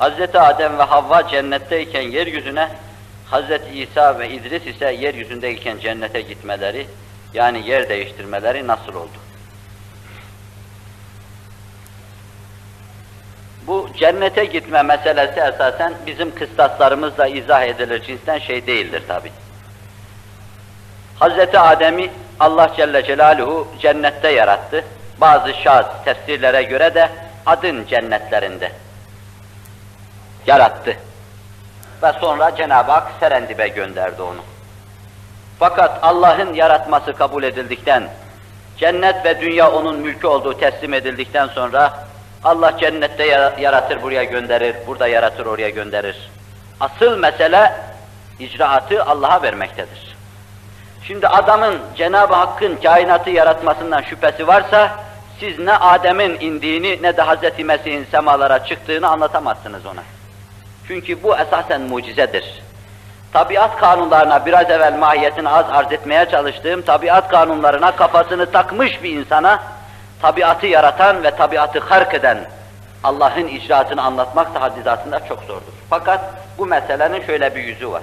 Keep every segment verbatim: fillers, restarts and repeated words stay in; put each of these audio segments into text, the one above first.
Hazreti Adem ve Havva cennetteyken yeryüzüne, Hazreti İsa ve İdris ise yeryüzündeyken cennete gitmeleri, yani yer değiştirmeleri nasıl oldu? Bu cennete gitme meselesi esasen bizim kıstaslarımızla izah edilir cinsten şey değildir tabi. Hazreti Adem'i Allah Celle Celaluhu cennette yarattı. Bazı şahıs tefsirlere göre de adın cennetlerinde yarattı. Ve sonra Cenab-ı Hak Serendip'e gönderdi onu. Fakat Allah'ın yaratması kabul edildikten, cennet ve dünya onun mülkü olduğu teslim edildikten sonra Allah cennette yaratır buraya gönderir, burada yaratır oraya gönderir. Asıl mesele icraatı Allah'a vermektedir. Şimdi adamın, Cenab-ı Hakk'ın kainatı yaratmasından şüphesi varsa, siz ne Adem'in indiğini ne de Hazreti Mesih'in semalara çıktığını anlatamazsınız ona. Çünkü bu esasen mucizedir. Tabiat kanunlarına, biraz evvel mahiyetini az arz etmeye çalıştığım tabiat kanunlarına kafasını takmış bir insana, tabiatı yaratan ve tabiatı hark eden Allah'ın icraatını anlatmak da hadizatında çok zordur. Fakat bu meselenin şöyle bir yüzü var.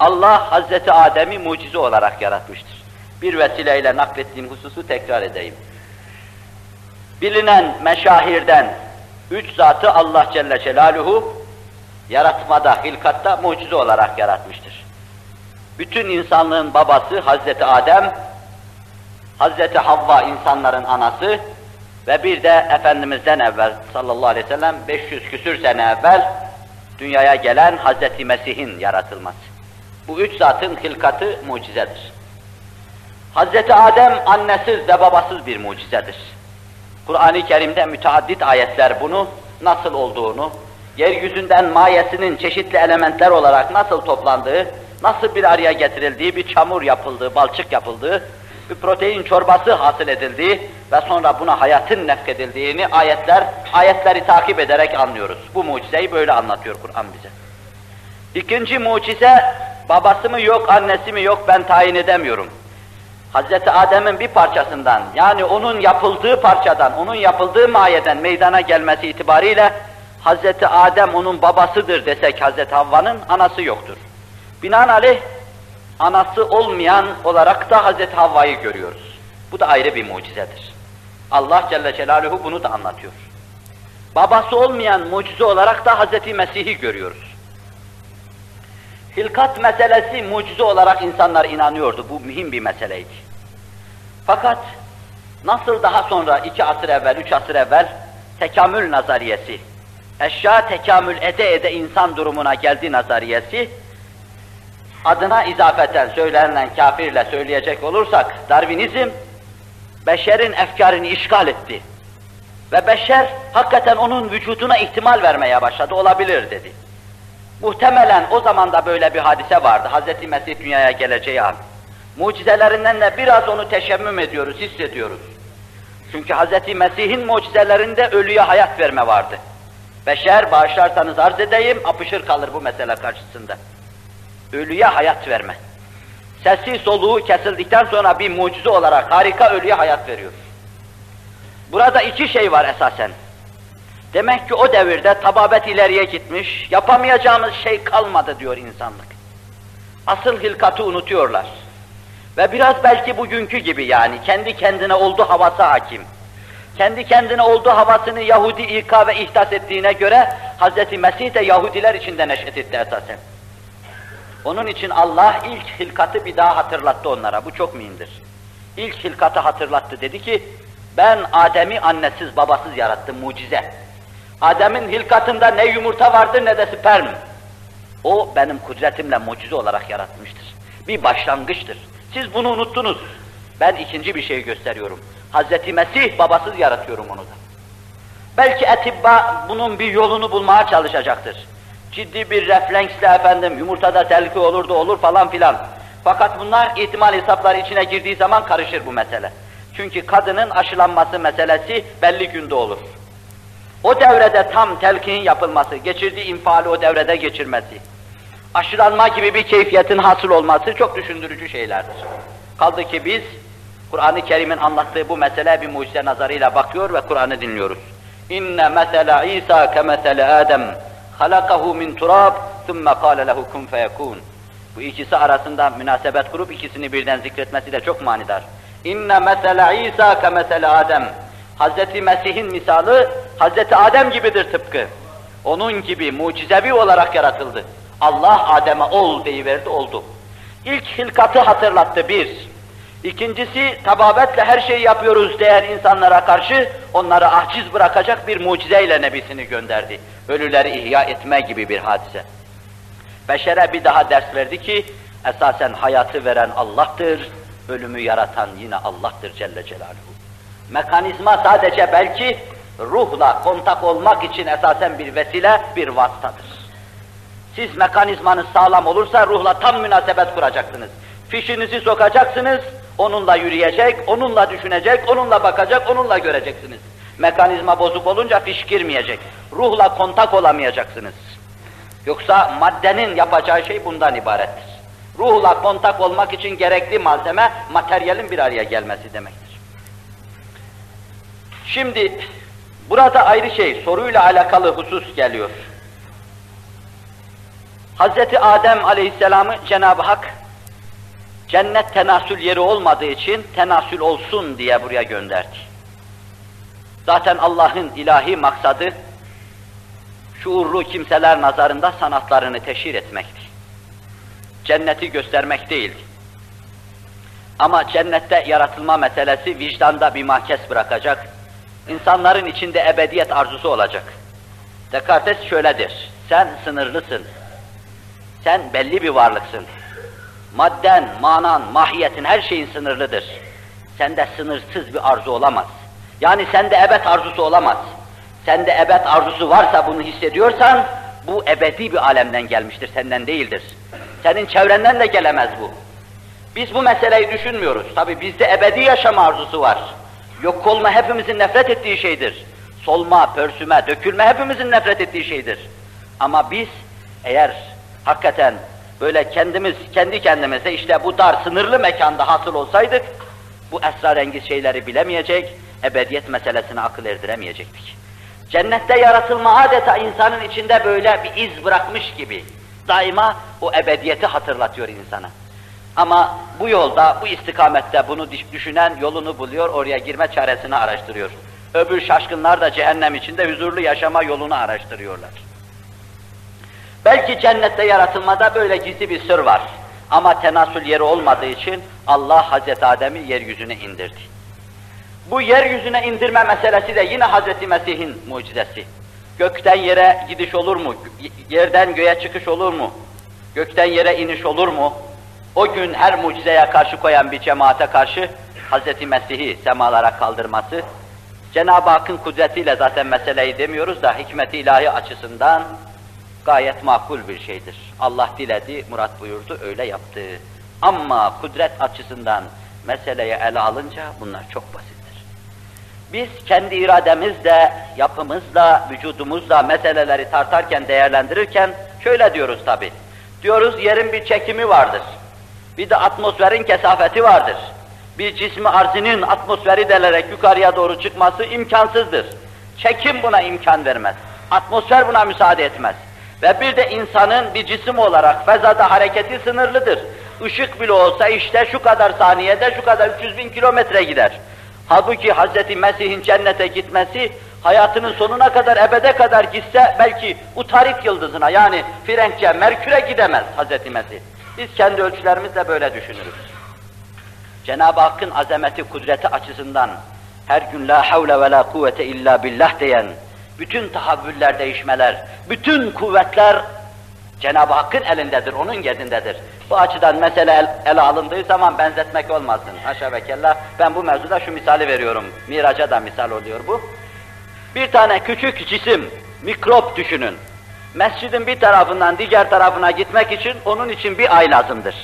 Allah Hazreti Adem'i mucize olarak yaratmıştır. Bir vesileyle naklettiğim hususu tekrar edeyim. Bilinen meşahirden üç zatı Allah Celle Celaluhu yaratmada, hilkatta mucize olarak yaratmıştır. Bütün insanlığın babası Hazreti Adem, Hazreti Havva insanların anası ve bir de Efendimiz'den evvel sallallahu aleyhi ve sellem beş yüz küsür sene evvel dünyaya gelen Hazreti Mesih'in yaratılması. Bu üç zatın hilkatı mucizedir. Hazreti Adem annesiz ve babasız bir mucizedir. Kur'an-ı Kerim'de müteaddit ayetler bunu nasıl olduğunu, yeryüzünden mayesinin çeşitli elementler olarak nasıl toplandığı, nasıl bir araya getirildiği, bir çamur yapıldığı, balçık yapıldığı, bir protein çorbası hasıl edildiği ve sonra buna hayatın nefkedildiğini ayetler, ayetleri takip ederek anlıyoruz. Bu mucizeyi böyle anlatıyor Kur'an bize. İkinci mucize, babası mı yok, annesi mi yok ben tayin edemiyorum. Hazreti Adem'in bir parçasından, yani onun yapıldığı parçadan, onun yapıldığı mayeden meydana gelmesi itibariyle Hazreti Adem onun babasıdır desek Hazreti Havva'nın anası yoktur. Binaenaleyh anası olmayan olarak da Hazreti Havva'yı görüyoruz. Bu da ayrı bir mucizedir. Allah Celle Celaluhu bunu da anlatıyor. Babası olmayan mucize olarak da Hazreti Mesih'i görüyoruz. Hilkat meselesi mucize olarak insanlar inanıyordu. Bu mühim bir meseleydi. Fakat nasıl daha sonra iki asır evvel, üç asır evvel tekamül nazariyesi, eşya tekamül ede ede insan durumuna geldi nazariyesi, adına izafeten söylenen kafirle söyleyecek olursak, Darwinizm, beşerin efkarını işgal etti. Ve beşer, hakikaten onun vücuduna ihtimal vermeye başladı, olabilir dedi. Muhtemelen o zaman da böyle bir hadise vardı, Hazreti Mesih dünyaya geleceği an. Mucizelerinden de biraz onu teşemmüm ediyoruz, hissediyoruz. Çünkü Hazreti Mesih'in mucizelerinde ölüye hayat verme vardı. Beşer, bağışlarsanız arz edeyim, apışır kalır bu mesele karşısında. Ölüye hayat verme. Sesi soluğu kesildikten sonra bir mucize olarak harika ölüye hayat veriyor. Burada iki şey var esasen. Demek ki o devirde tababet ileriye gitmiş, yapamayacağımız şey kalmadı diyor insanlık. Asıl hilkatı unutuyorlar. Ve biraz belki bugünkü gibi yani, kendi kendine oldu havası hakim. Kendi kendine olduğu havasını Yahudi ika ve ihdas ettiğine göre Hazreti Mesih de Yahudiler içinde neşet etti esasen. Onun için Allah ilk hilkatı bir daha hatırlattı onlara. Bu çok mühimdir. İlk hilkatı hatırlattı. Dedi ki, ben Adem'i annesiz babasız yarattım, mucize. Adem'in hilkatında ne yumurta vardır ne de sperm. O benim kudretimle mucize olarak yaratmıştır. Bir başlangıçtır. Siz bunu unuttunuz. Ben ikinci bir şey gösteriyorum. Hazreti Mesih babasız yaratıyorum onu da. Belki etibba bunun bir yolunu bulmaya çalışacaktır. Ciddi bir refleksle efendim yumurtada tehlike olur da olur falan filan. Fakat bunlar ihtimal hesapları içine girdiği zaman karışır bu mesele. Çünkü kadının aşılanması meselesi belli günde olur. O devrede tam telkin yapılması, geçirdiği infiali o devrede geçirmesi, aşılanma gibi bir keyfiyetin hasıl olması çok düşündürücü şeylerdir. Kaldı ki biz Kur'an-ı Kerim'in anlattığı bu meseleye bir mucize nazarıyla bakıyor ve Kur'an'ı dinliyoruz. İnne mesele İsa ke mesele Adem halakahu min turab thumma qala lehu kun feyekun. Bu ikisi arasında münasebet kurup ikisini birden zikretmesi de çok manidar. İnne mesela İsa ke mesela Adem. Hazreti Mesih'in misali Hazreti Adem gibidir tıpkı. Onun gibi mucizevi olarak yaratıldı. Allah Adem'e ol deyiverdi, oldu. İlk hilkatı hatırlattı bir. İkincisi, tababetle her şeyi yapıyoruz diyen insanlara karşı onları aciz bırakacak bir mucizeyle nebisini gönderdi. Ölüleri ihya etme gibi bir hadise. Beşere bir daha ders verdi ki, esasen hayatı veren Allah'tır, ölümü yaratan yine Allah'tır Celle Celaluhu. Mekanizma sadece belki ruhla kontak olmak için esasen bir vesile, bir vasıtadır. Siz mekanizmanız sağlam olursa ruhla tam münasebet kuracaksınız. Fişinizi sokacaksınız, onunla yürüyecek, onunla düşünecek, onunla bakacak, onunla göreceksiniz. Mekanizma bozuk olunca fiş girmeyecek, ruhla kontak olamayacaksınız. Yoksa maddenin yapacağı şey bundan ibarettir. Ruhla kontak olmak için gerekli malzeme, materyalin bir araya gelmesi demektir. Şimdi burada ayrı şey, soruyla alakalı husus geliyor. Hazreti Adem Aleyhisselam'ı Cenab-ı Hak, cennet tenasül yeri olmadığı için tenasül olsun diye buraya gönderdi. Zaten Allah'ın ilahi maksadı, şuurlu kimseler nazarında sanatlarını teşhir etmekti. Cenneti göstermek değil. Ama cennette yaratılma meselesi vicdanda bir mahkes bırakacak, insanların içinde ebediyet arzusu olacak. Dekart'es şöyledir, sen sınırlısın, sen belli bir varlıksın. Madden, manan, mahiyetin, her şeyin sınırlıdır. Sende sınırsız bir arzu olamaz. Yani sende ebed arzusu olamaz. Sende ebed arzusu varsa, bunu hissediyorsan, bu ebedi bir alemden gelmiştir, senden değildir. Senin çevrenden de gelemez bu. Biz bu meseleyi düşünmüyoruz. Tabii bizde ebedi yaşam arzusu var. Yok olma hepimizin nefret ettiği şeydir. Solma, pörsüme, dökülme hepimizin nefret ettiği şeydir. Ama biz eğer hakikaten böyle kendimiz, kendi kendimize işte bu dar, sınırlı mekanda hasıl olsaydık, bu esrarengiz şeyleri bilemeyecek, ebediyet meselesine akıl erdiremeyecektik. Cennette yaratılma adeta insanın içinde böyle bir iz bırakmış gibi, daima o ebediyeti hatırlatıyor insana. Ama bu yolda, bu istikamette bunu düşünen yolunu buluyor, oraya girme çaresini araştırıyor. Öbür şaşkınlar da cehennem içinde huzurlu yaşama yolunu araştırıyorlar. Belki cennette yaratılmada böyle gizli bir sır var. Ama tenasül yeri olmadığı için Allah Hazreti Adem'i yeryüzüne indirdi. Bu yeryüzüne indirme meselesi de yine Hazreti Mesih'in mucizesi. Gökten yere gidiş olur mu? Yerden göğe çıkış olur mu? Gökten yere iniş olur mu? O gün her mucizeye karşı koyan bir cemaate karşı Hazreti Mesih'i semalara kaldırması, Cenab-ı Hakk'ın kudretiyle zaten meseleyi demiyoruz da hikmet-i ilahi açısından gayet makul bir şeydir. Allah diledi, murat buyurdu, öyle yaptı. Ama kudret açısından meseleyi ele alınca bunlar çok basittir. Biz kendi irademizle, yapımızla, vücudumuzla meseleleri tartarken, değerlendirirken şöyle diyoruz tabi. Diyoruz yerin bir çekimi vardır. Bir de atmosferin kesafeti vardır. Bir cismi arzinin atmosferi delerek yukarıya doğru çıkması imkansızdır. Çekim buna imkan vermez. Atmosfer buna müsaade etmez. Ve bir de insanın bir cisim olarak fezada hareketi sınırlıdır. Işık bile olsa işte şu kadar saniyede, şu kadar üç yüz bin kilometre gider. Halbuki Hazreti Mesih'in cennete gitmesi, hayatının sonuna kadar, ebede kadar gitse belki Utarit yıldızına, yani Frenkçe Merkür'e gidemez Hazreti Mesih. Biz kendi ölçülerimizle böyle düşünürüz. Cenab-ı Hakk'ın azameti, kudreti açısından her gün la havle ve la kuvvete illa billah diyen, bütün tahavvüller, değişmeler, bütün kuvvetler Cenab-ı Hakk'ın elindedir, onun yerindedir. Bu açıdan mesele ele alındığı zaman benzetmek olmasın. Haşa ve kella, ben bu mevzuda şu misali veriyorum. Miraca da misal oluyor bu. Bir tane küçük cisim, mikrop düşünün. Mescidin bir tarafından diğer tarafına gitmek için onun için bir ay lazımdır.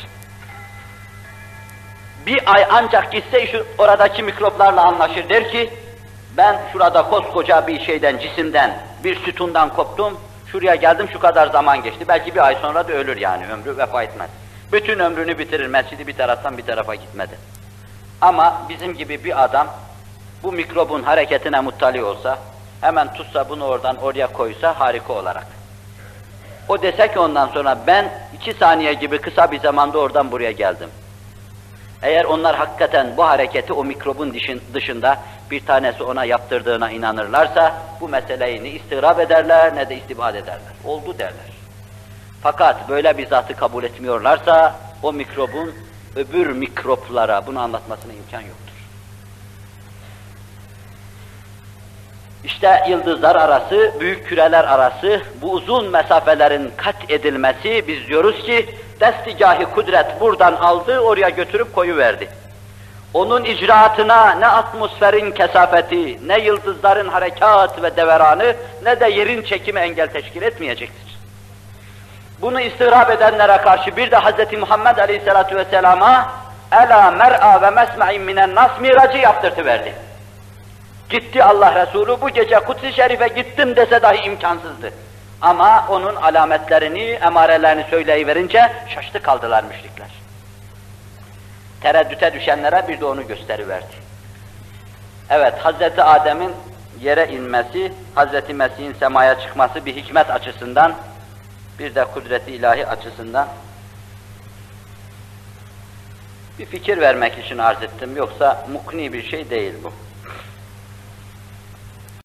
Bir ay ancak gitse şu oradaki mikroplarla anlaşır, der ki, ben şurada koskoca bir şeyden, cisimden, bir sütundan koptum, şuraya geldim, şu kadar zaman geçti. Belki bir ay sonra da ölür yani, ömrü vefa etmez. Bütün ömrünü bitirir, mescidi bir taraftan bir tarafa gitmedi. Ama bizim gibi bir adam, bu mikrobun hareketine muttali olsa, hemen tutsa bunu oradan oraya koysa harika olarak. O dese ki ondan sonra ben iki saniye gibi kısa bir zamanda oradan buraya geldim. Eğer onlar hakikaten bu hareketi o mikrobun dışında bir tanesi ona yaptırdığına inanırlarsa bu meseleyi ne istirap ederler ne de istibad ederler. Oldu derler. Fakat böyle bir zatı kabul etmiyorlarsa o mikrobun öbür mikroplara bunu anlatmasına imkan yoktur. İşte yıldızlar arası, büyük küreler arası bu uzun mesafelerin kat edilmesi, biz diyoruz ki destigahi kudret buradan aldı, oraya götürüp koyuverdi. Onun icraatına ne atmosferin kesafeti, ne yıldızların harekat ve deveranı, ne de yerin çekimi engel teşkil etmeyecektir. Bunu istirap edenlere karşı bir de Hazreti Muhammed Aleyhisselatü Vesselam'a ''Ela mer'a ve mesme'in minen nas'' miracı yaptırtıverdi. Gitti Allah Resulü, bu gece Kudüs-i Şerif'e gittim dese dahi imkansızdı. Ama onun alametlerini, emarelerini söyleyiverince şaştı kaldılar müşrikler. Tereddüte düşenlere bir de onu gösteriverdi. Evet, Hazreti Adem'in yere inmesi, Hazreti Mesih'in semaya çıkması bir hikmet açısından, bir de kudreti ilahi açısından bir fikir vermek için arz ettim. Yoksa mukni bir şey değil bu.